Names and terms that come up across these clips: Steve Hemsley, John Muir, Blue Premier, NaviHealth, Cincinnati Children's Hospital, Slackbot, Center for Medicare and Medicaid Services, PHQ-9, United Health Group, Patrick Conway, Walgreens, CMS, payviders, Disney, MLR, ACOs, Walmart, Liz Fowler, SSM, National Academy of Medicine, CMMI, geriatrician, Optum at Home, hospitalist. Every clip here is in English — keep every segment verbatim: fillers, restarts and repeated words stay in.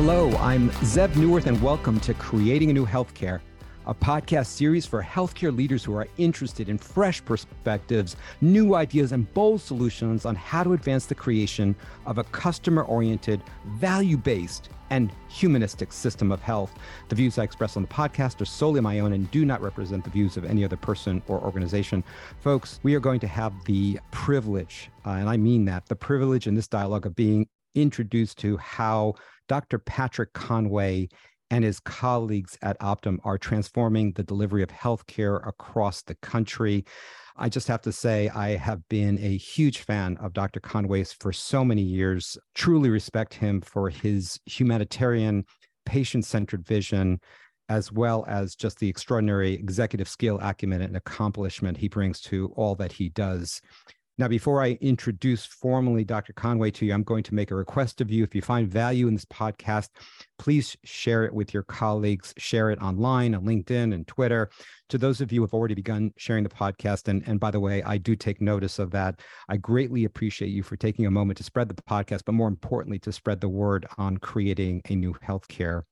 Hello, I'm Zeb Newarth, and welcome to Creating a New Healthcare, a podcast series for healthcare leaders who are interested in fresh perspectives, new ideas, and bold solutions on how to advance the creation of a customer-oriented, value-based, and humanistic system of health. The views I express on the podcast are solely my own and do not represent the views of any other person or organization. Folks, we are going to have the privilege, uh, and I mean that, the privilege in this dialogue of being introduced to how Doctor Patrick Conway and his colleagues at Optum are transforming the delivery of healthcare across the country. I just have to say, I have been a huge fan of Doctor Conway's for so many years, truly respect him for his humanitarian, patient-centered vision, as well as just the extraordinary executive skill, acumen, and accomplishment he brings to all that he does. Now, before I introduce formally Doctor Conway to you, I'm going to make a request of you. If you find value in this podcast, please share it with your colleagues, share it online on LinkedIn and Twitter. To those of you who have already begun sharing the podcast, and, and by the way, I do take notice of that. I greatly appreciate you for taking a moment to spread the podcast, but more importantly, to spread the word on creating a new healthcare.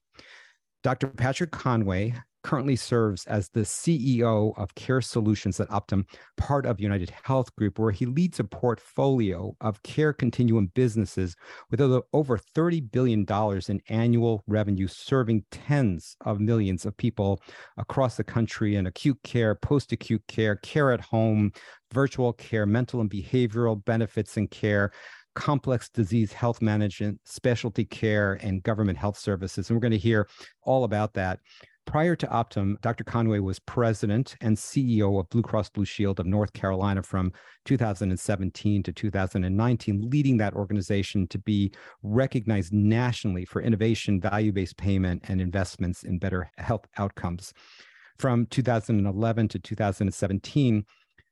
Doctor Patrick Conway currently serves as the C E O of Care Solutions at Optum, part of United Health Group, where he leads a portfolio of care continuum businesses with over thirty billion dollars in annual revenue, serving tens of millions of people across the country in acute care, post-acute care, care at home, virtual care, mental and behavioral benefits and care, complex disease health management, specialty care, and government health services. And we're going to hear all about that. Prior to Optum, Doctor Conway was president and C E O of Blue Cross Blue Shield of North Carolina from two thousand seventeen to two thousand nineteen, leading that organization to be recognized nationally for innovation, value-based payment, and investments in better health outcomes. From two thousand eleven to two thousand seventeen,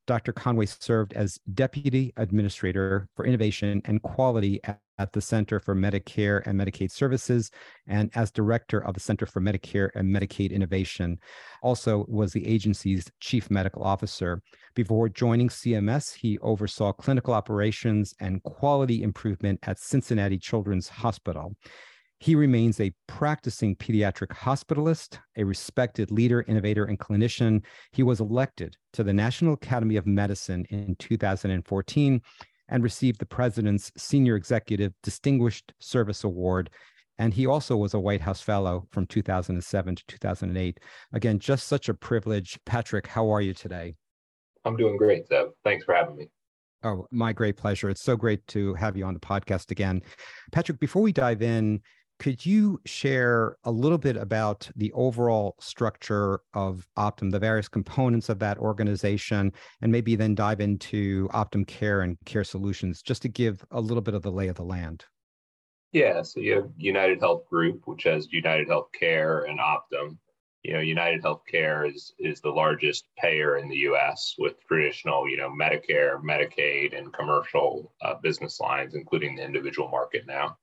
Doctor Conway served as Deputy Administrator for Innovation and Quality at, at the Center for Medicare and Medicaid Services, and as Director of the Center for Medicare and Medicaid Innovation. Also was the agency's Chief Medical Officer. Before joining C M S, he oversaw clinical operations and quality improvement at Cincinnati Children's Hospital. He remains a practicing pediatric hospitalist, a respected leader, innovator, and clinician. He was elected to the National Academy of Medicine in two thousand fourteen and received the President's Senior Executive Distinguished Service Award. And he also was a White House Fellow from two thousand seven to two thousand eight. Again, just such a privilege. Patrick, how are you today? I'm doing great, Zeb. Thanks for having me. Oh, my great pleasure. It's so great to have you on the podcast again. Patrick, before we dive in, could you share a little bit about the overall structure of Optum, the various components of that organization, and maybe then dive into Optum Care and Care Solutions, just to give a little bit of the lay of the land? Yeah, so you have United Health Group, which has United HealthCare and Optum. You know, United HealthCare is is the largest payer in the U S with traditional, you know, Medicare, Medicaid, and commercial uh, business lines, including the individual market now.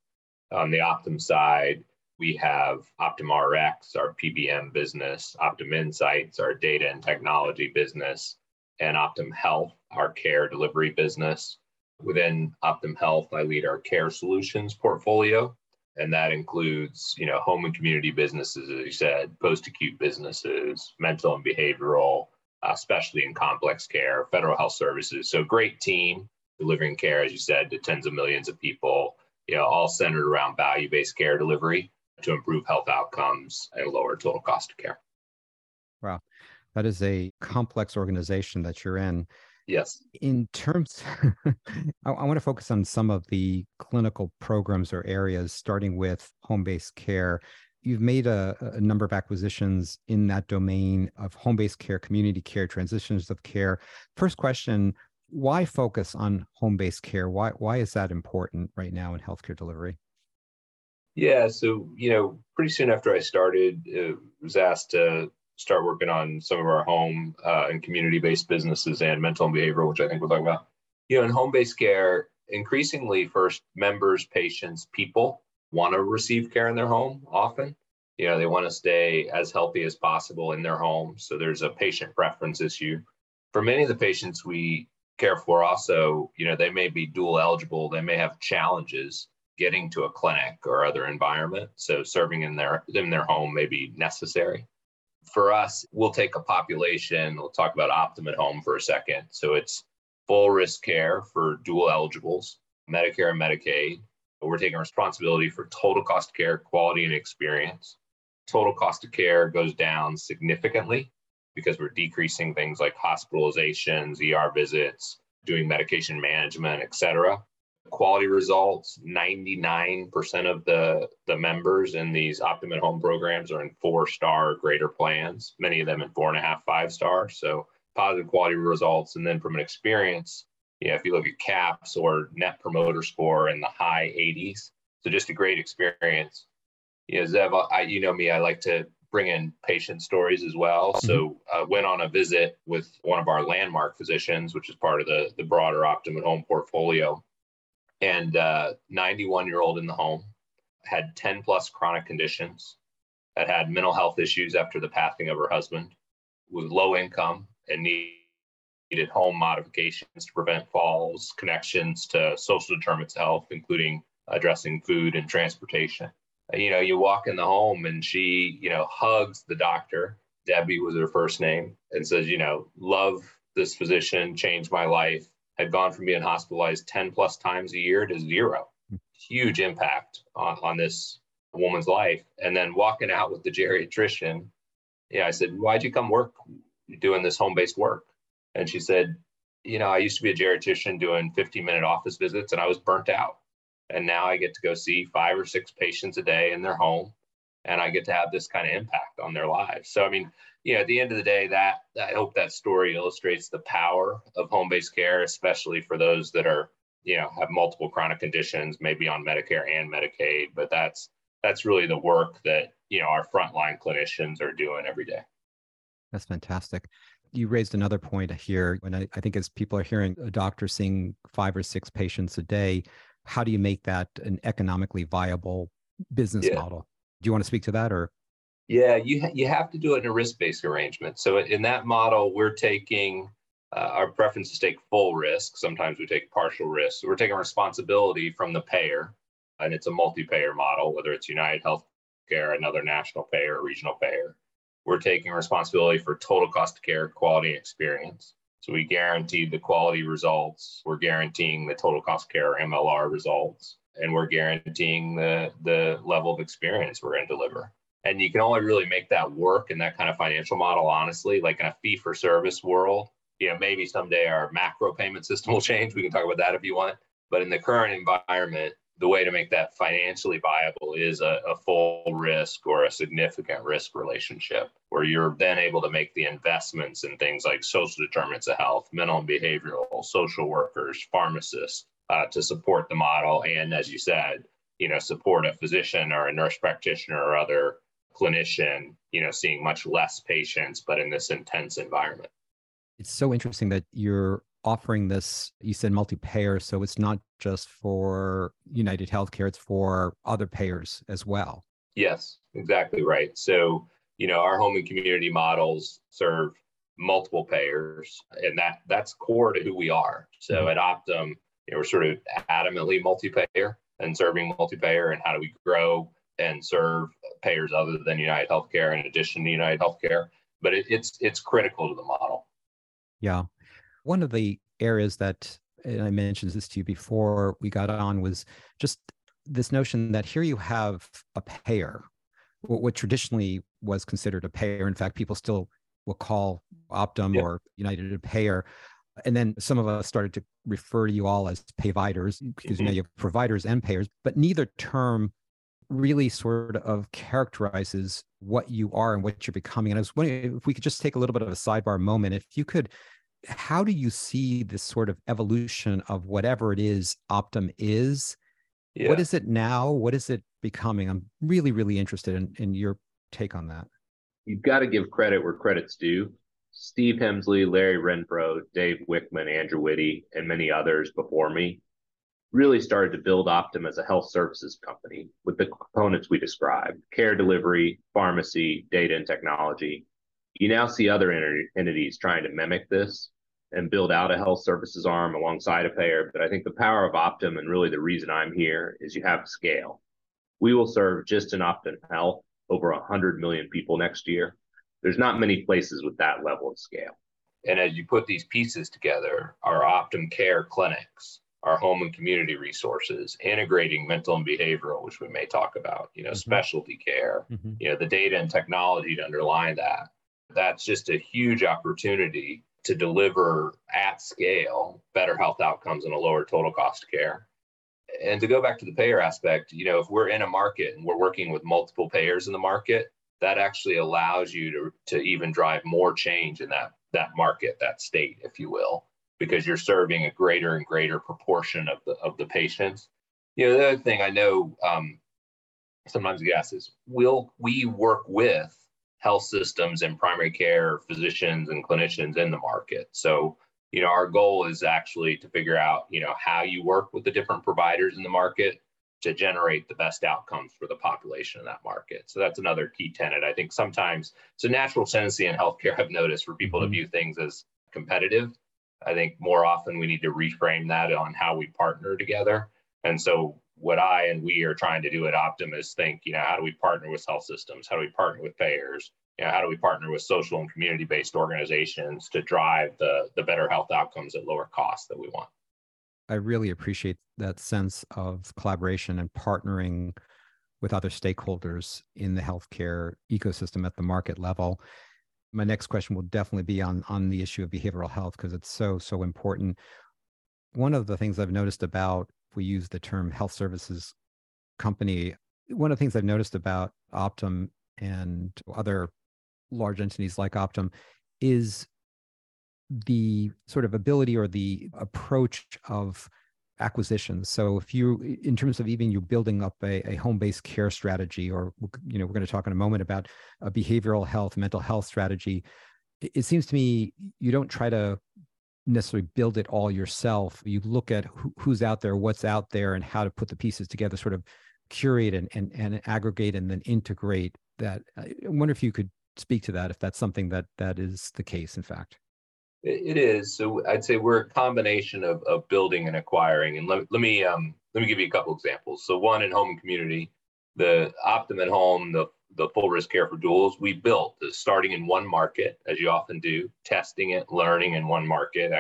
On the Optum side, we have Optum Rx, our P B M business, Optum Insights, our data and technology business, and Optum Health, our care delivery business. Within Optum Health, I lead our care solutions portfolio, and that includes, you know, home and community businesses, as you said, post-acute businesses, mental and behavioral, uh, especially in complex care, federal health services. So great team delivering care, as you said, to tens of millions of people. You know, all centered around value-based care delivery to improve health outcomes and lower total cost of care. Wow. That is a complex organization that you're in. Yes. In terms, I, I want to focus on some of the clinical programs or areas, starting with home-based care. You've made a, a number of acquisitions in that domain of home-based care, community care, transitions of care. First question, why focus on home-based care? Why why is that important right now in healthcare delivery? Yeah, so, you know, pretty soon after I started, uh, was asked to start working on some of our home uh, and community-based businesses and mental and behavioral, which I think we're talking about. You know, in home-based care, increasingly, first, members, patients, people want to receive care in their home often. You know, they want to stay as healthy as possible in their home. So there's a patient preference issue. For many of the patients we care for also, you know, they may be dual eligible, they may have challenges getting to a clinic or other environment. So serving in their, in their home may be necessary. For us, we'll take a population, we'll talk about Optum at Home for a second. So it's full risk care for dual eligibles, Medicare and Medicaid. We're taking responsibility for total cost of care, quality and experience. Total cost of care goes down significantly because we're decreasing things like hospitalizations, E R visits, doing medication management, et cetera. Quality results, ninety-nine percent of the, the members in these Optum at Home programs are in four-star greater plans, many of them in four and a half, five stars. So positive quality results. And then from an experience, you know, if you look at CAHPS or Net Promoter Score in the high eighties, so just a great experience. You know, Zeb, I, you know me, I like to bring in patient stories as well. So I uh, went on a visit with one of our landmark physicians, which is part of the, the broader Optum at Home portfolio. And uh, ninety-one-year-old in the home, had ten plus chronic conditions, had had mental health issues after the passing of her husband, with low income and needed home modifications to prevent falls, connections to social determinants of health, including addressing food and transportation. You know, you walk in the home and she, you know, hugs the doctor, Debbie was her first name, and says, you know, love this physician, changed my life. Had gone from being hospitalized ten plus times a year to zero. Huge impact on, on this woman's life. And then walking out with the geriatrician, yeah, I said, why'd you come work doing this home-based work? And she said, you know, I used to be a geriatrician doing fifteen minute office visits and I was burnt out. And now I get to go see five or six patients a day in their home and I get to have this kind of impact on their lives. So, I mean, you know, at the end of the day, that I hope that story illustrates the power of home-based care, especially for those that are, you know, have multiple chronic conditions, maybe on Medicare and Medicaid. But that's that's really the work that, you know, our frontline clinicians are doing every day. That's fantastic. You raised another point here, and I, I think as people are hearing a doctor seeing five or six patients a day, how do you make that an economically viable business yeah. model? Do you want to speak to that or? Yeah, you, ha- you have to do it in a risk-based arrangement. So in that model, we're taking, uh, our preference is to take full risk. Sometimes we take partial risk. So we're taking responsibility from the payer, and it's a multi-payer model, whether it's UnitedHealthCare, another national payer, or regional payer. We're taking responsibility for total cost of care, quality, and experience. So we guaranteed the quality results. We're guaranteeing the total cost of care, M L R results, and we're guaranteeing the, the level of experience we're going to deliver. And you can only really make that work in that kind of financial model, honestly, like in a fee-for-service world. You know, maybe someday our macro payment system will change. We can talk about that if you want. But in the current environment, the way to make that financially viable is a, a full risk or a significant risk relationship where you're then able to make the investments in things like social determinants of health, mental and behavioral, social workers, pharmacists uh, to support the model. And as you said, you know, support a physician or a nurse practitioner or other clinician, you know, seeing much less patients, but in this intense environment. It's so interesting that you're offering this, you said multi-payer, so it's not just for UnitedHealthcare, it's for other payers as well. Yes, exactly right. So, you know, our home and community models serve multiple payers, and that that's core to who we are. So mm-hmm. at Optum, you know, we're sort of adamantly multi-payer and serving multi-payer, and how do we grow and serve payers other than UnitedHealthcare in addition to UnitedHealthcare, but it, it's it's critical to the model. Yeah. One of the areas that, and I mentioned this to you before we got on, was just this notion that here you have a payer, what, what traditionally was considered a payer. In fact, people still will call Optum yeah. or United a payer. And then some of us started to refer to you all as payviders because mm-hmm. you know you have providers and payers, but neither term really sort of characterizes what you are and what you're becoming. And I was wondering if we could just take a little bit of a sidebar moment. If you could, how do you see this sort of evolution of whatever it is Optum is? Yeah. What is it now? What is it becoming? I'm really, really interested in, in your take on that. You've got to give credit where credit's due. Steve Hemsley, Larry Renfro, Dave Wickman, Andrew Witte, and many others before me really started to build Optum as a health services company with the components we described: care delivery, pharmacy, data and technology. You now see other enter- entities trying to mimic this. and build out a health services arm alongside a payer. But I think the power of Optum, and really the reason I'm here, is you have scale. We will serve just in Optum Health over one hundred million people next year. There's not many places with that level of scale. And as you put these pieces together, our Optum Care clinics, our home and community resources, integrating mental and behavioral, which we may talk about, you know, mm-hmm. specialty care, mm-hmm. you know, the data and technology to underlie that. That's just a huge opportunity to deliver at scale better health outcomes and a lower total cost of care. And to go back to the payer aspect, you know, if we're in a market and we're working with multiple payers in the market, that actually allows you to, to even drive more change in that, that market, that state, if you will, because you're serving a greater and greater proportion of the, of the patients. You know, the other thing I know um, sometimes you ask is, will we work with health systems and primary care physicians and clinicians in the market? So, you know, our goal is actually to figure out, you know, how you work with the different providers in the market to generate the best outcomes for the population in that market. So that's another key tenet. I think sometimes it's a natural tendency in healthcare, I've noticed, for people to view things as competitive. I think more often we need to reframe that on how we partner together. And so what I and we are trying to do at Optum is think, you know, how do we partner with health systems? How do we partner with payers? You know, how do we partner with social and community-based organizations to drive the, the better health outcomes at lower costs that we want? I really appreciate that sense of collaboration and partnering with other stakeholders in the healthcare ecosystem at the market level. My next question will definitely be on, on the issue of behavioral health, because it's so, so important. One of the things I've noticed about, if we use the term health services company, one of the things I've noticed about Optum and other large entities like Optum is the sort of ability or the approach of acquisitions. So if you, in terms of even you building up a, a home-based care strategy, or, you know, we're going to talk in a moment about a behavioral health, mental health strategy, it, it seems to me you don't try to necessarily build it all yourself. You look at who, who's out there, what's out there, and how to put the pieces together, sort of curate and, and, and aggregate and then integrate that. I wonder if you could speak to that, if that's something that that is the case, in fact. It is. So I'd say we're a combination of, of building and acquiring. And let, let me um, let me give you a couple examples. So one, in home and community, the Optum at Home, the, the full risk care for duals, we built starting in one market, as you often do, testing it, learning in one market,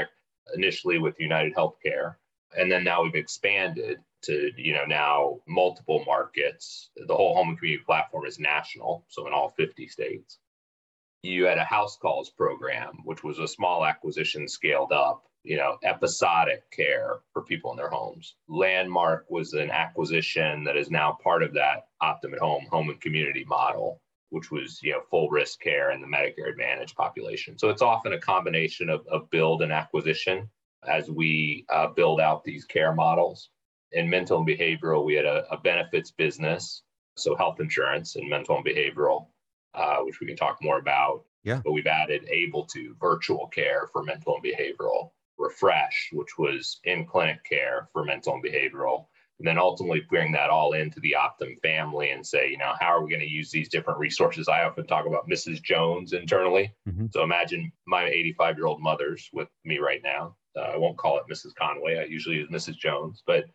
initially with UnitedHealthcare. And then now we've expanded to, you know, now multiple markets. The whole home and community platform is national, so in all fifty states. You had a house calls program, which was a small acquisition scaled up, you know, episodic care for people in their homes. Landmark was an acquisition that is now part of that Optum at Home, home and community model, which was, you know, full risk care in the Medicare Advantage population. So it's often a combination of, of build and acquisition as we uh, build out these care models. In mental and behavioral, we had a, a benefits business, so health insurance and mental and behavioral, Uh, which we can talk more about. Yeah. But we've added AbleTo, virtual care for mental and behavioral, Refresh, which was in-clinic care for mental and behavioral, and then ultimately bring that all into the Optum family and say, you know, how are we going to use these different resources? I often talk about Missus Jones internally. Mm-hmm. So imagine my eighty-five-year-old mother's with me right now. Uh, I won't call it Missus Conway. I usually use Missus Jones. But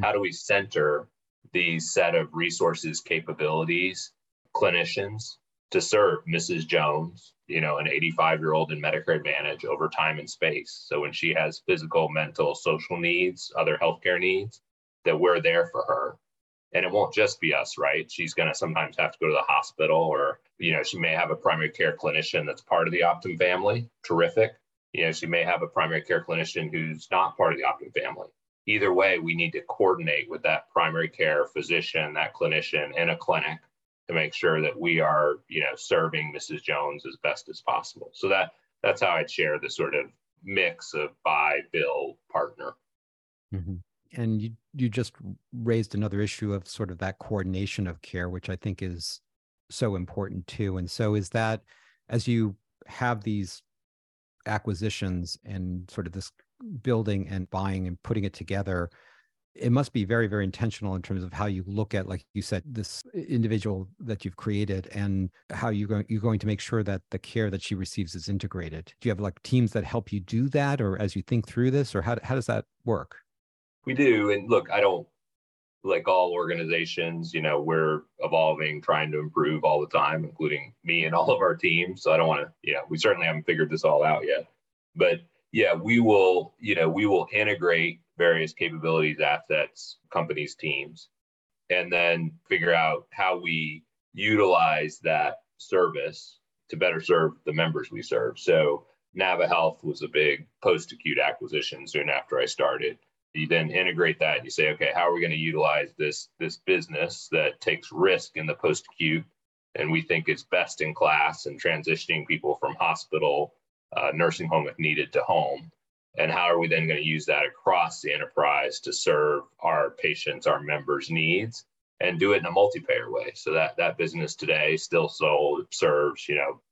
how do we center these set of resources, capabilities, clinicians, to serve Missus Jones, you know, an eighty-five-year-old in Medicare Advantage over time and space. So when she has physical, mental, social needs, other healthcare needs, that we're there for her. And it won't just be us, right? She's going to sometimes have to go to the hospital, or, you know, she may have a primary care clinician that's part of the Optum family. Terrific. You know, she may have a primary care clinician who's not part of the Optum family. Either way, we need to coordinate with that primary care physician, that clinician in a clinic, to make sure that we are, you know, serving Missus Jones as best as possible. So that that's how I'd share the sort of mix of buy, build, partner. Mm-hmm. And you you just raised another issue of sort of that coordination of care, which I think is so important too. And so is that, as you have these acquisitions and sort of this building and buying and putting it together, it must be very, very intentional in terms of how you look at, like you said, this individual that you've created and how you're going, you're going to make sure that the care that she receives is integrated. Do you have like teams that help you do that, or as you think through this, or how how does that work? We do. And look, I don't, like all organizations, you know, we're evolving, trying to improve all the time, including me and all of our teams. So I don't want to, you know, we certainly haven't figured this all out yet. But yeah, we will, you know, we will integrate various capabilities, assets, companies, teams, and then figure out how we utilize that service to better serve the members we serve. So NaviHealth was a big post-acute acquisition soon after I started. You then integrate that and you say, okay, how are we going to utilize this, this business that takes risk in the post-acute and we think is best in class and transitioning people from hospital, uh, nursing home if needed, to home? And how are we then going to use that across the enterprise to serve our patients, our members' needs, and do it in a multi-payer way? So that, that business today still sold, serves, you know,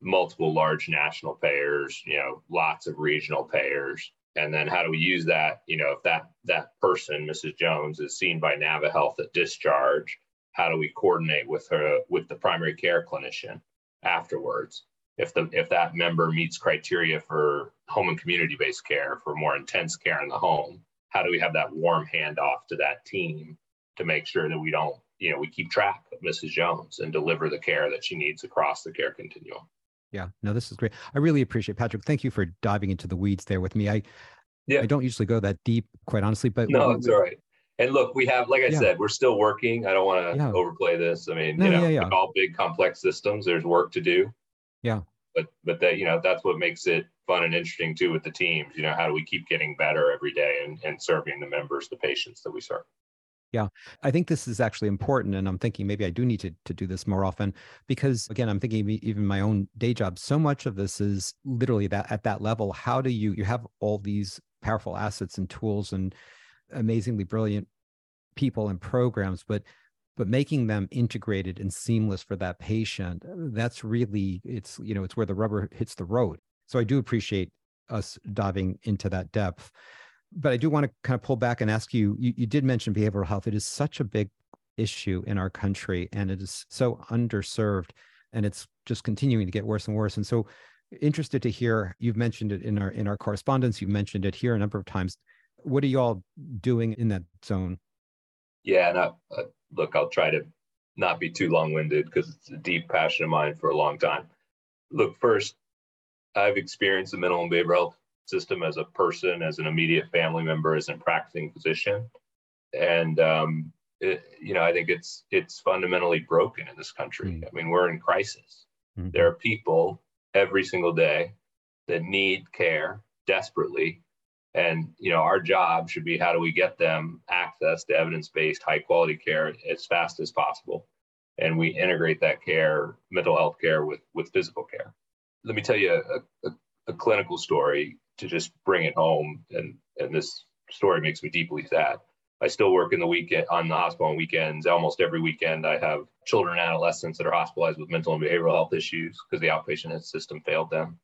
multiple large national payers, you know, lots of regional payers. And then how do we use that? You know, if that, that person, Missus Jones, is seen by NaviHealth at discharge, how do we coordinate with her, with the primary care clinician afterwards? If the, if that member meets criteria for home and community-based care, for more intense care in the home, how do we have that warm handoff to that team to make sure that we don't, you know, we keep track of Missus Jones and deliver the care that she needs across the care continuum? Yeah, no, this is great. I really appreciate it. Patrick, thank you for diving into the weeds there with me. I yeah. I don't usually go that deep, quite honestly, but no, it's all right. And look, we have, like I yeah. said, we're still working. I don't want to yeah. overplay this. I mean, no, you know, yeah, yeah. With all big complex systems, there's work to do. Yeah. But but that, you know, that's what makes it fun and interesting too with the teams. You know, how do we keep getting better every day and, and serving the members, the patients that we serve? Yeah, I think this is actually important. And I'm thinking maybe I do need to, to do this more often because, again, I'm thinking even my own day job, so much of this is literally that at that level. How do you, you have all these powerful assets and tools and amazingly brilliant people and programs, but but making them integrated and seamless for that patient, that's really, it's, you know, it's where the rubber hits the road. So I do appreciate us diving into that depth. But I do want to kind of pull back and ask you, you, you did mention behavioral health. It is such a big issue in our country, and it is so underserved, and it's just continuing to get worse and worse. And so interested to hear, you've mentioned it in our in our correspondence, you've mentioned it here a number of times. What are you all doing in that zone? Yeah, and I, uh, look, I'll try to not be too long-winded because it's a deep passion of mine for a long time. Look, first, I've experienced the mental and behavioral health system as a person, as an immediate family member, as a practicing physician. And, um, it, you know, I think it's it's fundamentally broken in this country. Mm. I mean, we're in crisis. Mm. There are people every single day that need care desperately. And, you know, our job should be, how do we get them access to evidence-based, high-quality care as fast as possible? And we integrate that care, mental health care, with, with physical care. Let me tell you a, a, a clinical story to just bring it home, and, and this story makes me deeply sad. I still work in the weekend on the hospital on weekends. Almost every weekend, I have children and adolescents that are hospitalized with mental and behavioral health issues because the outpatient system failed them.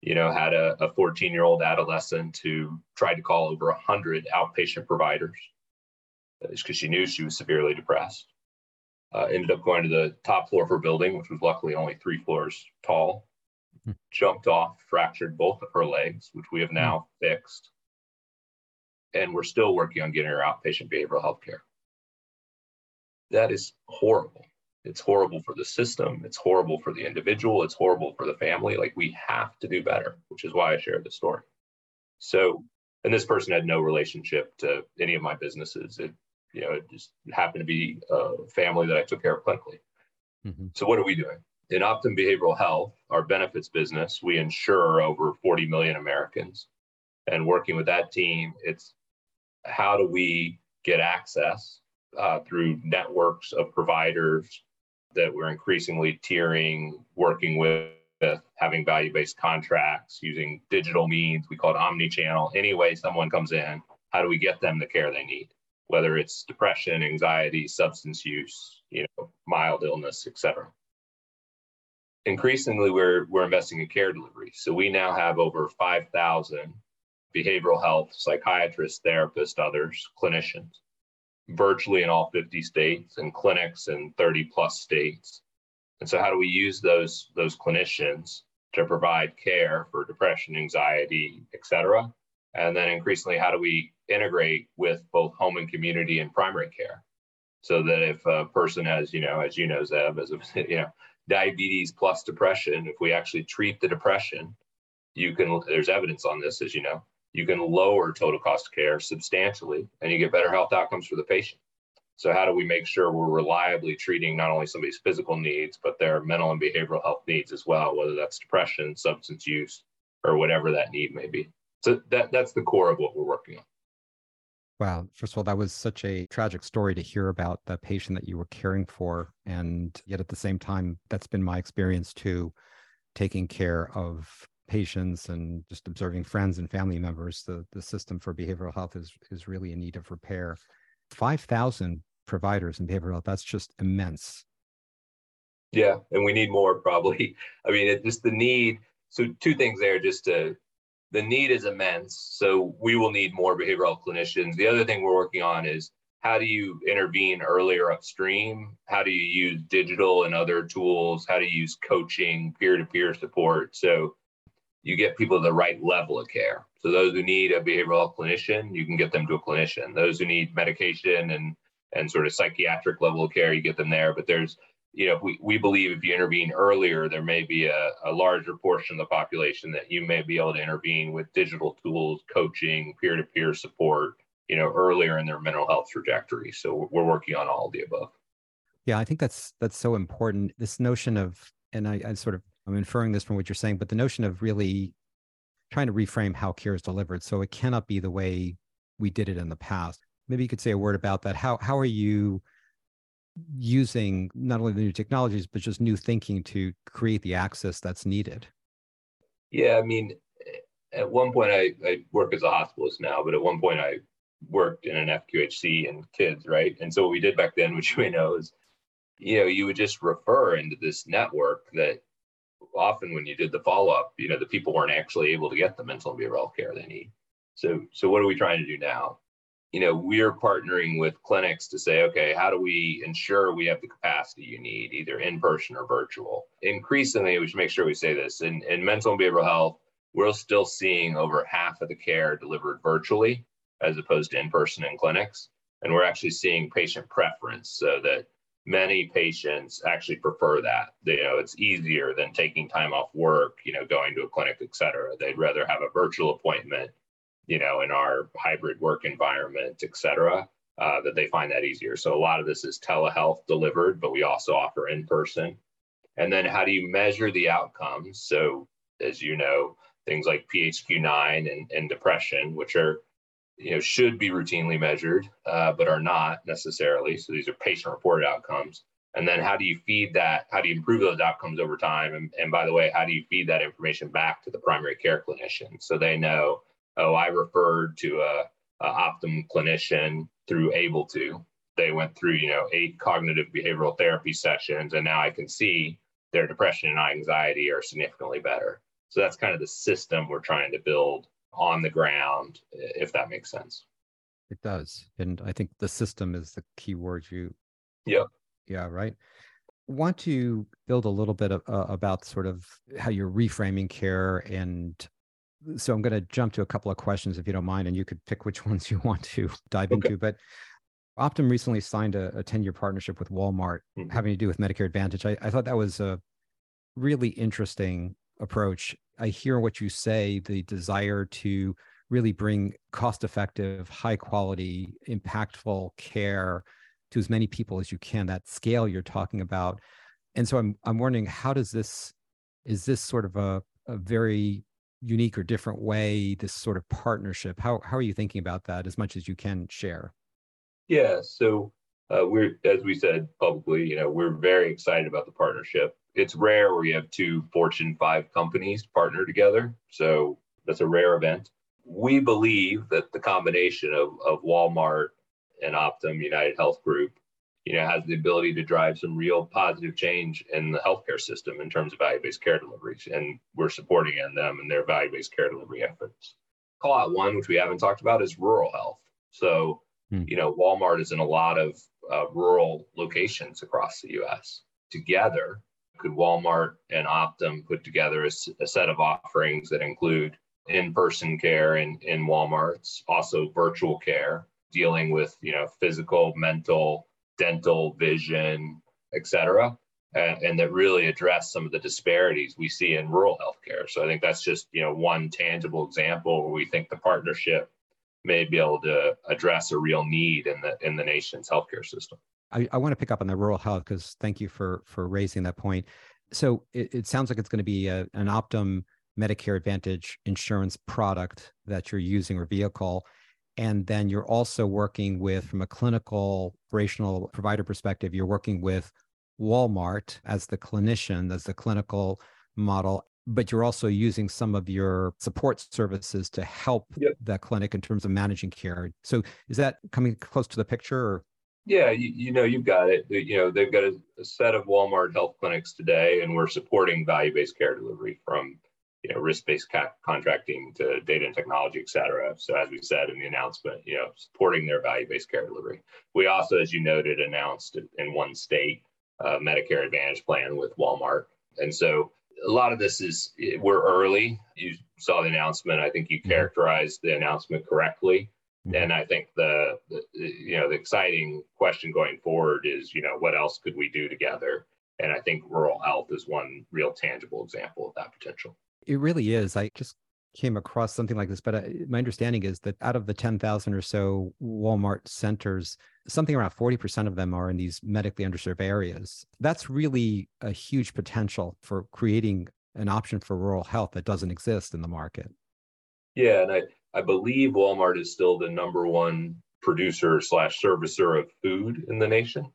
You know, had a fourteen-year-old adolescent who tried to call over one hundred outpatient providers because she knew she was severely depressed. Uh, ended up going to the top floor of her building, which was luckily only three floors tall. Jumped off, fractured both of her legs, which we have now fixed. And we're still working on getting her outpatient behavioral health care. That is horrible. It's horrible for the system. It's horrible for the individual. It's horrible for the family. Like, we have to do better, which is why I shared the story. So, and this person had no relationship to any of my businesses. It, you know, it just happened to be a family that I took care of clinically. Mm-hmm. So what are we doing? In Optum Behavioral Health, our benefits business, we insure over forty million Americans. And working with that team, it's how do we get access uh, through networks of providers that we're increasingly tiering, working with, with having value-based contracts, using digital means. We call it omnichannel. Any way someone comes in, how do we get them the care they need? Whether it's depression, anxiety, substance use, you know, mild illness, et cetera. Increasingly, we're we're investing in care delivery. So we now have over five thousand behavioral health, psychiatrists, therapists, others, clinicians, virtually in all fifty states, and clinics in thirty plus states. And so how do we use those, those clinicians to provide care for depression, anxiety, et cetera? And then increasingly, how do we integrate with both home and community and primary care? So that if a person has, you know, as you know, Zeb, as a, you know, diabetes plus depression, if we actually treat the depression, you can, there's evidence on this, as you know, you can lower total cost of care substantially and you get better health outcomes for the patient. So how do we make sure we're reliably treating not only somebody's physical needs, but their mental and behavioral health needs as well, whether that's depression, substance use, or whatever that need may be. So that, that's the core of what we're working on. Wow. First of all, that was such a tragic story to hear about the patient that you were caring for. And yet at the same time, that's been my experience too, taking care of patients and just observing friends and family members. The, the system for behavioral health is, is really in need of repair. five thousand providers in behavioral health, that's just immense. Yeah. And we need more probably. I mean, it, just the need. So two things there just to... The need is immense, so we will need more behavioral clinicians. The other thing we're working on is how do you intervene earlier upstream? How do you use digital and other tools? How do you use coaching, peer-to-peer support? So you get people the right level of care. So those who need a behavioral clinician, you can get them to a clinician. Those who need medication and, and sort of psychiatric level of care, you get them there. But there's, you know, we, we believe if you intervene earlier, there may be a, a larger portion of the population that you may be able to intervene with digital tools, coaching, peer-to-peer support, you know, earlier in their mental health trajectory. So we're working on all of the above. Yeah, I think that's that's so important. This notion of, and I, I sort of, I'm inferring this from what you're saying, but the notion of really trying to reframe how care is delivered. So it cannot be the way we did it in the past. Maybe you could say a word about that. How how are you using not only the new technologies, but just new thinking to create the access that's needed? Yeah, I mean, at one point, I, I work as a hospitalist now, but at one point I worked in an F Q H C and kids, right? And so what we did back then, which we know is, you know, you would just refer into this network that often when you did the follow-up, you know, the people weren't actually able to get the mental and behavioral care they need. So, so what are we trying to do now? You know, we're partnering with clinics to say, okay, how do we ensure we have the capacity you need, either in person or virtual? Increasingly, we should make sure we say this. In, in mental and behavioral health, we're still seeing over half of the care delivered virtually as opposed to in person in clinics. And we're actually seeing patient preference so that many patients actually prefer that. They, you know, it's easier than taking time off work, you know, going to a clinic, et cetera. They'd rather have a virtual appointment, you know, in our hybrid work environment, et cetera, uh, that they find that easier. So a lot of this is telehealth delivered, but we also offer in person. And then how do you measure the outcomes? So as you know, things like P H Q nine and, and depression, which are, you know, should be routinely measured, uh, but are not necessarily. So these are patient reported outcomes. And then how do you feed that? How do you improve those outcomes over time? And, and by the way, how do you feed that information back to the primary care clinician? So they know, oh, I referred to a, a Optum clinician through AbleTo. They went through, you know, eight cognitive behavioral therapy sessions, and now I can see their depression and anxiety are significantly better. So that's kind of the system we're trying to build on the ground, if that makes sense. It does. And I think the system is the key word you... Yep. Yeah, right. Want to build a little bit of, uh, about sort of how you're reframing care and... So I'm going to jump to a couple of questions, if you don't mind, and you could pick which ones you want to dive okay. into. But Optum recently signed a, a ten-year partnership with Walmart mm-hmm. having to do with Medicare Advantage. I, I thought that was a really interesting approach. I hear what you say, the desire to really bring cost-effective, high-quality, impactful care to as many people as you can, that scale you're talking about. And so I'm I'm wondering, how does this, is this sort of a, a very... unique or different way, this sort of partnership? How how are you thinking about that, as much as you can share? Yeah, so uh, we're, as we said publicly, you know, we're very excited about the partnership. It's rare where you have two Fortune five companies partner together. So that's a rare event. We believe that the combination of, of Walmart and Optum, United Health Group, you know, has the ability to drive some real positive change in the healthcare system in terms of value-based care deliveries, and we're supporting in them and their value-based care delivery efforts. call out one, which we haven't talked about, is rural health. So, hmm. you know, Walmart is in a lot of uh, rural locations across the U S Together, could Walmart and Optum put together a, a set of offerings that include in-person care in, in Walmarts, also virtual care, dealing with, you know, physical, mental, dental, vision, et cetera, and, and that really address some of the disparities we see in rural healthcare. So I think that's just, you know, one tangible example where we think the partnership may be able to address a real need in the in the nation's healthcare system. I, I want to pick up on the rural health, because thank you for for raising that point. So it, it sounds like it's going to be a, an Optum Medicare Advantage insurance product that you're using, or vehicle. And then you're also working with, from a clinical, operational provider perspective, you're working with Walmart as the clinician, as the clinical model, but you're also using some of your support services to help yep. the clinic in terms of managing care. So is that coming close to the picture? Or? Yeah, you, you know, you've got it. You know, they've got a, a set of Walmart health clinics today, and we're supporting value-based care delivery from, you know, risk-based ca- contracting to data and technology, et cetera. So as we said in the announcement, you know, supporting their value-based care delivery. We also, as you noted, announced in one state, uh, Medicare Advantage plan with Walmart. And so a lot of this is, we're early. You saw the announcement. I think you characterized the announcement correctly. And I think the, the, you know, the exciting question going forward is, you know, what else could we do together? And I think rural health is one real tangible example of that potential. It really is. I just came across something like this, but I, my understanding is that out of the ten thousand or so Walmart centers, something around forty percent of them are in these medically underserved areas. That's really a huge potential for creating an option for rural health that doesn't exist in the market. Yeah, and I, I believe Walmart is still the number one producer slash servicer of food in the nation.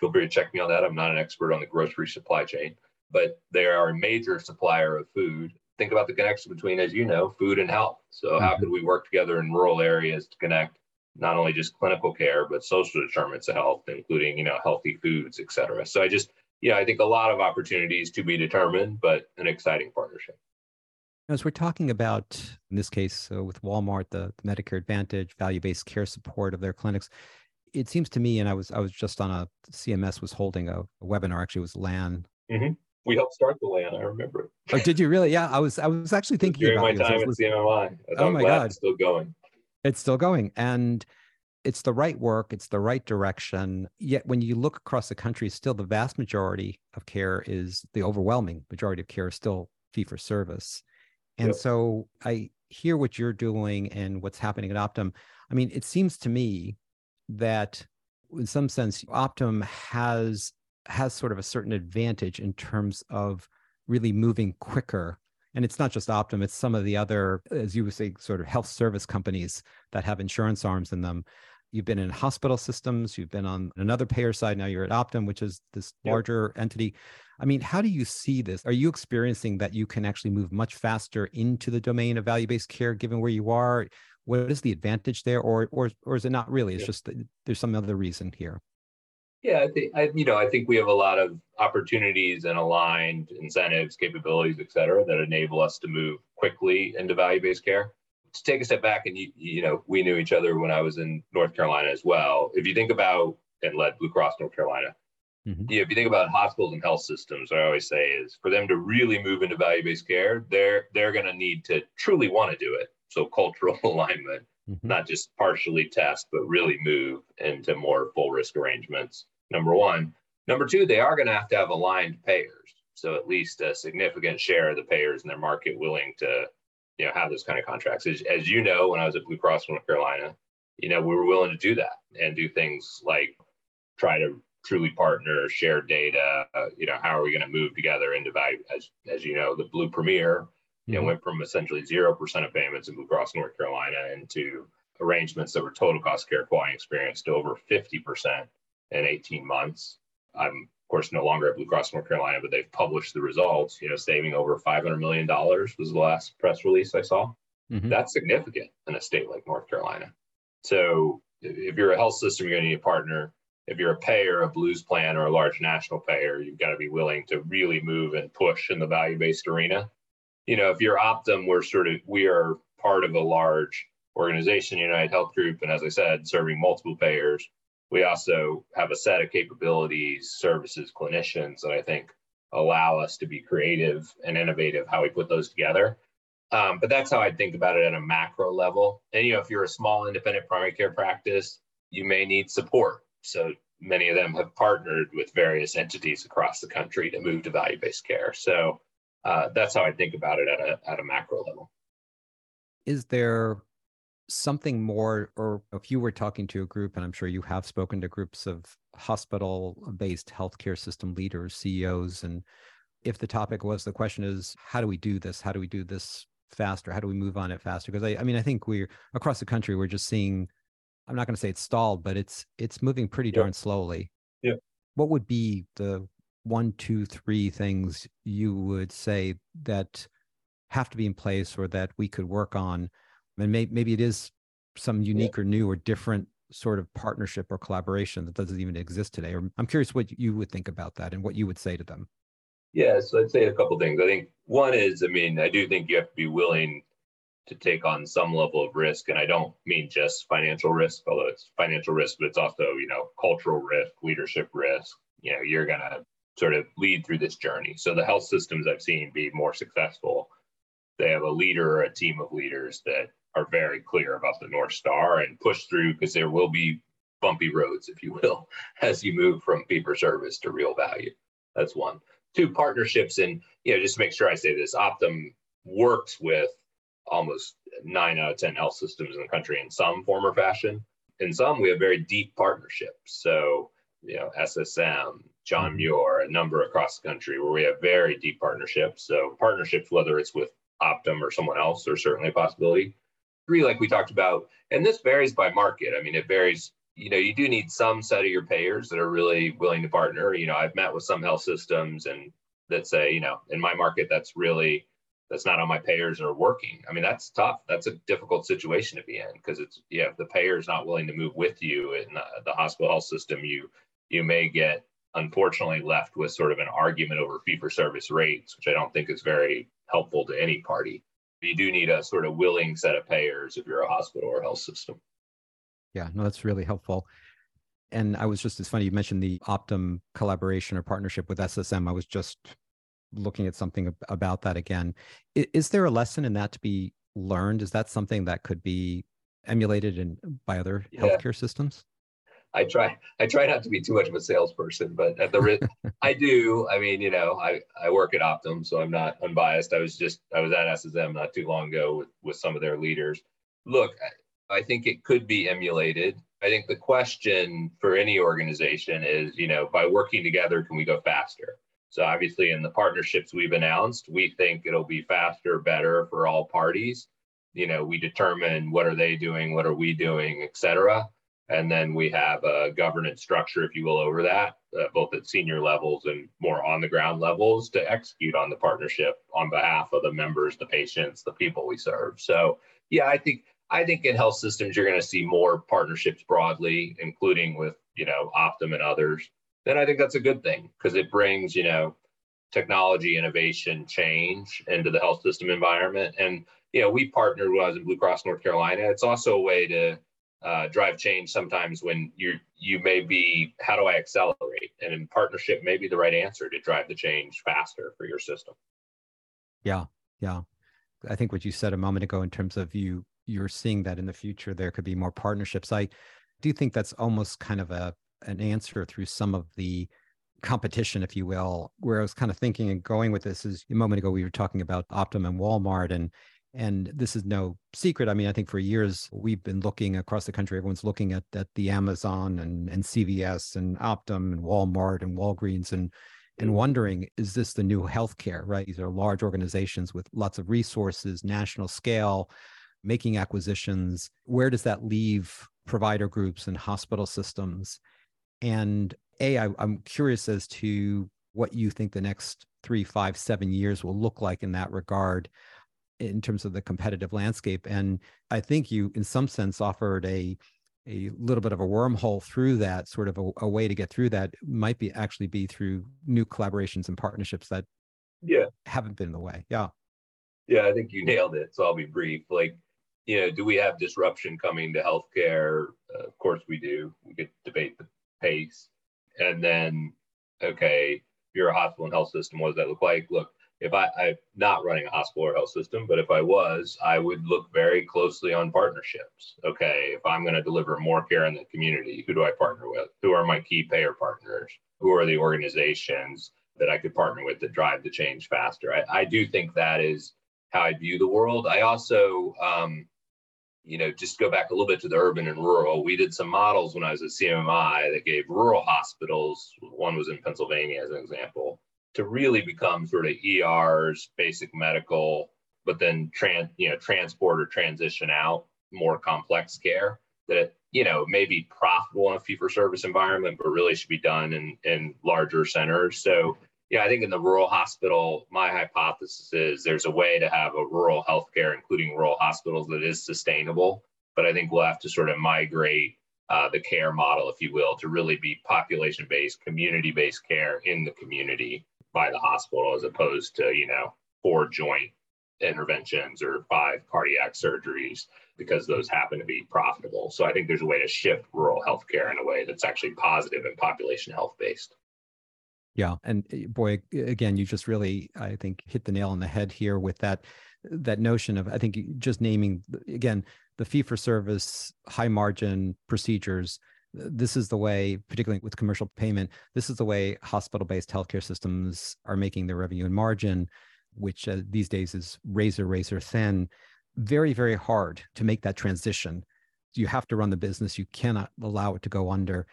Feel free to check me on that. I'm not an expert on the grocery supply chain, but they are a major supplier of food. Think about the connection between, as you know, food and health. So mm-hmm. how could we work together in rural areas to connect not only just clinical care, but social determinants of health, including, you know, healthy foods, et cetera. So I just, yeah, I think a lot of opportunities to be determined, but an exciting partnership. As we're talking about, in this case, uh, with Walmart, the, the Medicare Advantage, value-based care support of their clinics, it seems to me, and I was I was just on a, C M S was holding a, a webinar, actually it was LAN. Mm-hmm. We helped start the LAN. I remember it. Oh, did you really? Yeah, I was. I was actually thinking during about my time at C M M I. Oh my God, it's still going. It's still going, and it's the right work. It's the right direction. Yet, when you look across the country, still the vast majority of care is the overwhelming majority of care is still fee for service. And yep. so I hear what you're doing and what's happening at Optum. I mean, it seems to me that, in some sense, Optum has. has sort of a certain advantage in terms of really moving quicker. And it's not just Optum, it's some of the other, as you would say, sort of health service companies that have insurance arms in them. You've been in hospital systems, you've been on another payer side, now you're at Optum, which is this larger yep. entity. I mean, how do you see this? Are you experiencing that you can actually move much faster into the domain of value-based care, given where you are? What is the advantage there? Or or, or is it not really? It's yep. just that there's some other reason here. Yeah, I think, I, you know, I think we have a lot of opportunities and aligned incentives, capabilities, et cetera, that enable us to move quickly into value-based care. To take a step back, and, you, you know, we knew each other when I was in North Carolina as well. If you think about, and led Blue Cross North Carolina, mm-hmm. you know, if you think about hospitals and health systems, what I always say is for them to really move into value-based care, they're, they're going to need to truly want to do it. So cultural alignment. Not just partially test, but really move into more full risk arrangements, number one. Number two, they are going to have to have aligned payers. So at least a significant share of the payers in their market willing to, you know, have those kind of contracts. As, as you know, when I was at Blue Cross North Carolina, you know, we were willing to do that and do things like try to truly partner, share data, uh, you know, how are we going to move together into value? As, as you know, the Blue Premier, you know, went from essentially zero percent of payments in Blue Cross North Carolina into arrangements that were total cost care quality experience to over fifty percent in eighteen months. I'm, of course, no longer at Blue Cross North Carolina, but they've published the results, you know, saving over five hundred million dollars was the last press release I saw. Mm-hmm. That's significant in a state like North Carolina. So if you're a health system, you're going to need a partner. If you're a payer, a Blues plan, or a large national payer, you've got to be willing to really move and push in the value-based arena. You know, if you're Optum, we're sort of, we are part of a large organization, United Health Group, and as I said, serving multiple payers, we also have a set of capabilities, services, clinicians that I think allow us to be creative and innovative how we put those together. Um, but that's how I think about it at a macro level. And, you know, if you're a small independent primary care practice, you may need support. So many of them have partnered with various entities across the country to move to value-based care. So uh, that's how I think about it at a, at a macro level. Is there something more, or if you were talking to a group, and I'm sure you have spoken to groups of hospital-based healthcare system leaders, C E Os, and if the topic was, the question is, how do we do this? How do we do this faster? How do we move on it faster? Because I, I mean, I think we're across the country, we're just seeing, I'm not going to say it's stalled, but it's it's moving pretty darn slowly. Yeah. What would be the one, two, three things you would say that have to be in place or that we could work on? I mean, may, maybe it is some unique yeah. or new or different sort of partnership or collaboration that doesn't even exist today. Or I'm curious what you would think about that and what you would say to them. Yeah, so I'd say a couple of things. I think one is, I mean, I do think you have to be willing to take on some level of risk. And I don't mean just financial risk, although it's financial risk, but it's also, you know, cultural risk, leadership risk. You know, you're going to sort of lead through this journey. So the health systems I've seen be more successful, they have a leader or a team of leaders that are very clear about the North Star and push through, because there will be bumpy roads, if you will, as you move from fee-for-service to real value. That's one. Two, partnerships. And, you know, just to make sure I say this, Optum works with almost nine out of ten health systems in the country in some form or fashion. In some, we have very deep partnerships. So, you know, S S M, John Muir, a number across the country where we have very deep partnerships. So partnerships, whether it's with Optum or someone else, are certainly a possibility. Three, like we talked about, and this varies by market. I mean, it varies. You know, you do need some set of your payers that are really willing to partner. You know, I've met with some health systems and that say, you know, in my market, that's really, that's not how my payers are working. I mean, that's tough. That's a difficult situation to be in, because it's, yeah, you know, if the payer is not willing to move with you in the, the hospital health system, you, you may get, unfortunately, left with sort of an argument over fee-for-service rates, which I don't think is very helpful to any party. You do need a sort of willing set of payers if you're a hospital or health system. Yeah, no, that's really helpful. And I was just, it's funny, you mentioned the Optum collaboration or partnership with S S M. I was just looking at something about that again. Is, is there a lesson in that to be learned? Is that something that could be emulated in by other yeah. healthcare systems? I try, I try not to be too much of a salesperson, but at the risk, I do. I mean, you know, I, I work at Optum, so I'm not unbiased. I was just, I was at S S M not too long ago with, with some of their leaders. Look, I, I think it could be emulated. I think the question for any organization is, you know, by working together, can we go faster? So obviously in the partnerships we've announced, we think it'll be faster, better for all parties. You know, we determine what are they doing, what are we doing, et cetera. And then we have a governance structure, if you will, over that, uh, both at senior levels and more on the ground levels to execute on the partnership on behalf of the members, the patients, the people we serve. So, yeah, I think I think in health systems, you're going to see more partnerships broadly, including with, you know, Optum and others. Then I think that's a good thing, because it brings, you know, technology, innovation, change into the health system environment. And, you know, we partnered when I was in Blue Cross North Carolina. It's also a way to Uh, drive change sometimes when you you may be, how do I accelerate? And in partnership may be the right answer to drive the change faster for your system. Yeah, yeah. I think what you said a moment ago in terms of you, you're seeing that in the future, there could be more partnerships. I do think that's almost kind of a an answer through some of the competition, if you will, where I was kind of thinking and going with this is a moment ago, we were talking about Optum and Walmart, and And this is no secret. I mean, I think for years we've been looking across the country. Everyone's looking at, at the Amazon and, and C V S and Optum and Walmart and Walgreens and and wondering, is this the new healthcare, right? These are large organizations with lots of resources, national scale, making acquisitions. Where does that leave provider groups and hospital systems? And A, I, I'm curious as to what you think the next three, five, seven years will look like in that regard, in terms of the competitive landscape. And I think you, in some sense, offered a a little bit of a wormhole through that, sort of a, a way to get through that might be actually be through new collaborations and partnerships that yeah. haven't been in the way. Yeah. Yeah, I think you nailed it. So I'll be brief. Like, you know, do we have disruption coming to healthcare? Uh, of course we do. We could debate the pace. And then, okay, if you're a hospital and health system, what does that look like? Look, if I, I'm not running a hospital or health system, but if I was, I would look very closely on partnerships. Okay, if I'm going to deliver more care in the community, who do I partner with? Who are my key payer partners? Who are the organizations that I could partner with to drive the change faster? I, I do think that is how I view the world. I also, um, you know, just go back a little bit to the urban and rural. We did some models when I was at C M M I that gave rural hospitals, one was in Pennsylvania as an example, to really become sort of E Rs, basic medical, but then trans, you know, transport or transition out more complex care that, you know, may be profitable in a fee-for-service environment, but really should be done in, in larger centers. So, yeah, I think in the rural hospital, my hypothesis is there's a way to have a rural healthcare, including rural hospitals, that is sustainable. But I think we'll have to sort of migrate uh, the care model, if you will, to really be population-based, community-based care in the community by the hospital, as opposed to, you know, four joint interventions or five cardiac surgeries, because those happen to be profitable. So I think there's a way to shift rural healthcare in a way that's actually positive and population health-based. Yeah. And boy, again, you just really, I think, hit the nail on the head here with that, that notion of, I think, just naming, again, the fee-for-service, high-margin procedures. This is the way, particularly with commercial payment, this is the way hospital-based healthcare systems are making their revenue and margin, which uh, these days is razor, razor thin. Very, very hard to make that transition. You have to run the business. You cannot allow it to go under.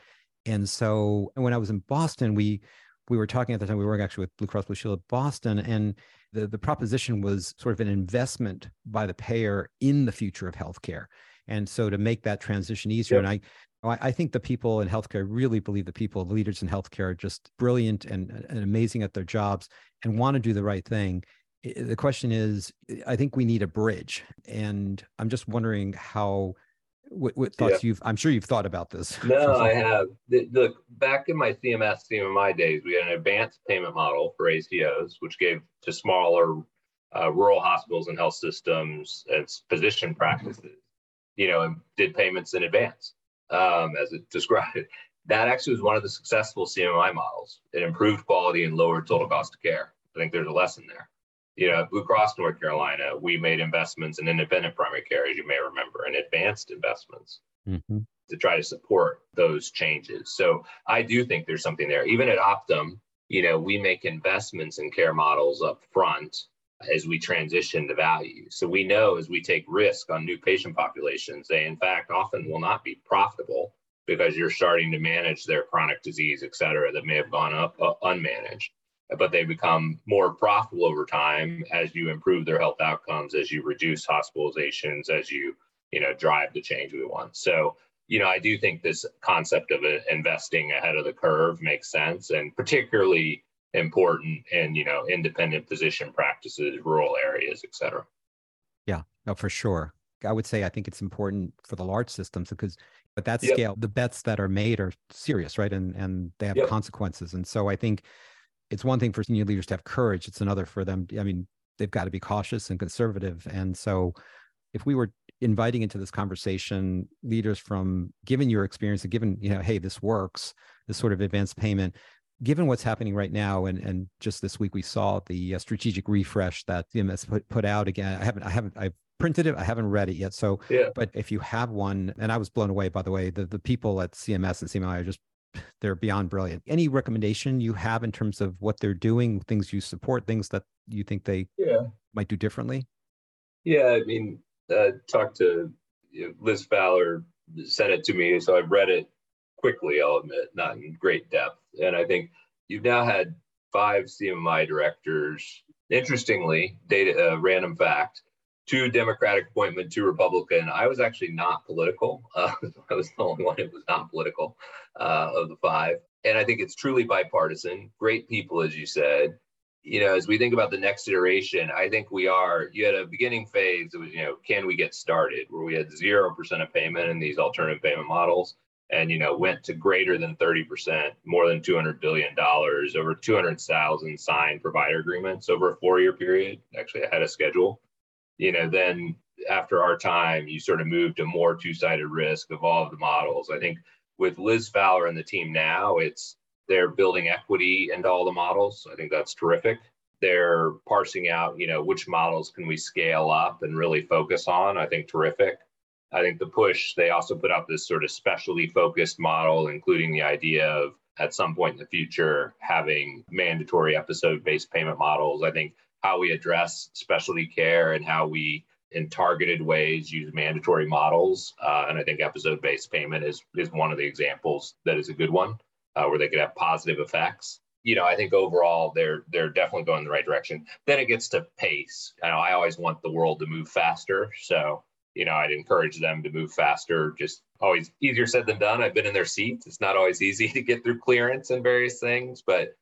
And so when I was in Boston, we... We were talking at the time, we were actually with Blue Cross Blue Shield of Boston, and the, the proposition was sort of an investment by the payer in the future of healthcare. And so to make that transition easier, yep. and I I think the people in healthcare really believe the people, the leaders in healthcare are just brilliant and, and amazing at their jobs and want to do the right thing. The question is, I think we need a bridge. And I'm just wondering how... What, what thoughts yeah. you've, I'm sure you've thought about this. No, I have. Look, back in my C M S, C M M I days, we had an advanced payment model for A C Os, which gave to smaller uh, rural hospitals and health systems and physician practices, you know, and did payments in advance, um, as it described. That actually was one of the successful C M M I models. It improved quality and lowered total cost of care. I think there's a lesson there. You know, at Blue Cross North Carolina, we made investments in independent primary care, as you may remember, and advanced investments mm-hmm. to try to support those changes. So I do think there's something there. Even at Optum, you know, we make investments in care models up front as we transition to value. So we know as we take risk on new patient populations, they, in fact, often will not be profitable because you're starting to manage their chronic disease, et cetera, that may have gone up uh, unmanaged. But they become more profitable over time as you improve their health outcomes, as you reduce hospitalizations, as you, you know, drive the change we want. So, you know, I do think this concept of investing ahead of the curve makes sense, and particularly important in, you know, independent physician practices, rural areas, et cetera. Yeah, no, for sure. I would say I think it's important for the large systems because at that scale, yep. the bets that are made are serious, right? And, and they have yep. consequences. And so I think it's one thing for senior leaders to have courage. It's another for them. I mean, they've got to be cautious and conservative. And so if we were inviting into this conversation leaders from, given your experience and given, you know, hey, this works, this sort of advanced payment, given what's happening right now, and, and just this week we saw the uh, strategic refresh that C M S put, put out again. I haven't, I haven't, I've printed it. I haven't read it yet. So, yeah. but if you have one, and I was blown away, by the way, the, the people at C M S and C M I are just they're beyond brilliant. Any recommendation you have in terms of what they're doing, things you support, things that you think they yeah. might do differently? Yeah, I mean, uh, talked to you know, Liz Fowler, sent it to me. So I read it quickly, I'll admit, not in great depth. And I think you've now had five C M M I directors. Interestingly, data, uh, random fact, two Democratic appointment, two Republican. I was actually not political. Uh, I was the only one who was not political uh, of the five. And I think it's truly bipartisan. Great people, as you said. You know, as we think about the next iteration, I think we are, you had a beginning phase that was, you know, can we get started? Where we had zero percent of payment in these alternative payment models and, you know, went to greater than thirty percent, more than two hundred billion dollars, over two hundred thousand signed provider agreements over a four-year period, actually ahead of schedule. You know, then after our time, you sort of moved to more two-sided risk, evolved the models. I think with Liz Fowler and the team now, it's they're building equity into all the models. I think that's terrific. They're parsing out, you know, which models can we scale up and really focus on. I think terrific. I think the push, they also put out this sort of specialty focused model, including the idea of at some point in the future having mandatory episode-based payment models. I think how we address specialty care and how we, in targeted ways, use mandatory models. Uh, and I think episode-based payment is, is one of the examples that is a good one, uh, where they could have positive effects. You know, I think overall, they're they're definitely going in the right direction. Then it gets to pace. I know I always want the world to move faster. So, you know, I'd encourage them to move faster, just always easier said than done. I've been in their seats. It's not always easy to get through clearance and various things, but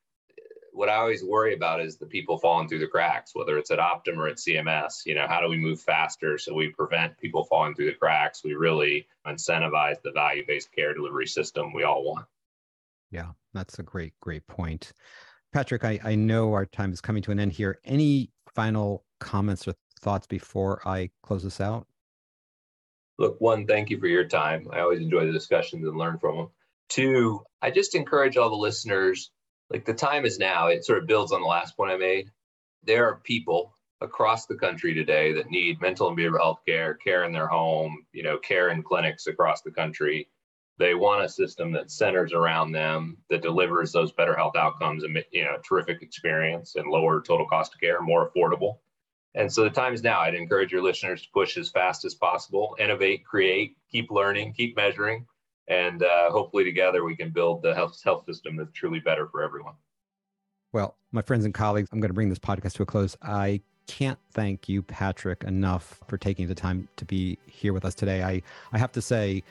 what I always worry about is the people falling through the cracks, whether it's at Optum or at C M S, you know, how do we move faster so we prevent people falling through the cracks? We really incentivize the value-based care delivery system we all want. Yeah, that's a great, great point. Patrick, I, I know our time is coming to an end here. Any final comments or thoughts before I close this out? Look, one, thank you for your time. I always enjoy the discussions and learn from them. Two, I just encourage all the listeners, like the time is now. It sort of builds on the last point I made. There are people across the country today that need mental and behavioral health care, care in their home, you know, care in clinics across the country. They want a system that centers around them, that delivers those better health outcomes and, you know, terrific experience and lower total cost of care, more affordable. And so the time is now. I'd encourage your listeners to push as fast as possible, innovate, create, keep learning, keep measuring, and uh, hopefully together we can build the health, health system that's truly better for everyone. Well, my friends and colleagues, I'm going to bring this podcast to a close. I can't thank you, Patrick, enough for taking the time to be here with us today. I, I have to say,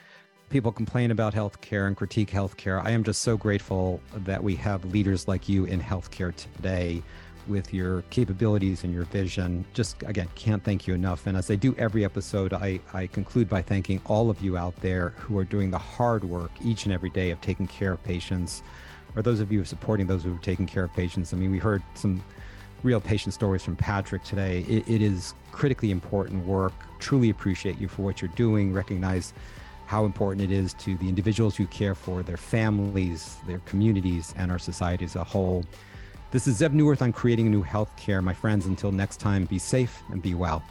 people complain about healthcare and critique healthcare. I am just so grateful that we have leaders like you in healthcare today, with your capabilities and your vision. Just, again, can't thank you enough. And as I do every episode, I, I conclude by thanking all of you out there who are doing the hard work each and every day of taking care of patients, or those of you who are supporting those who are taking care of patients. I mean, we heard some real patient stories from Patrick today. It, it is critically important work. Truly appreciate you for what you're doing. Recognize how important it is to the individuals you care for, their families, their communities, and our society as a whole. This is Zeb Newarth on Creating a New Healthcare. My friends, until next time, be safe and be well.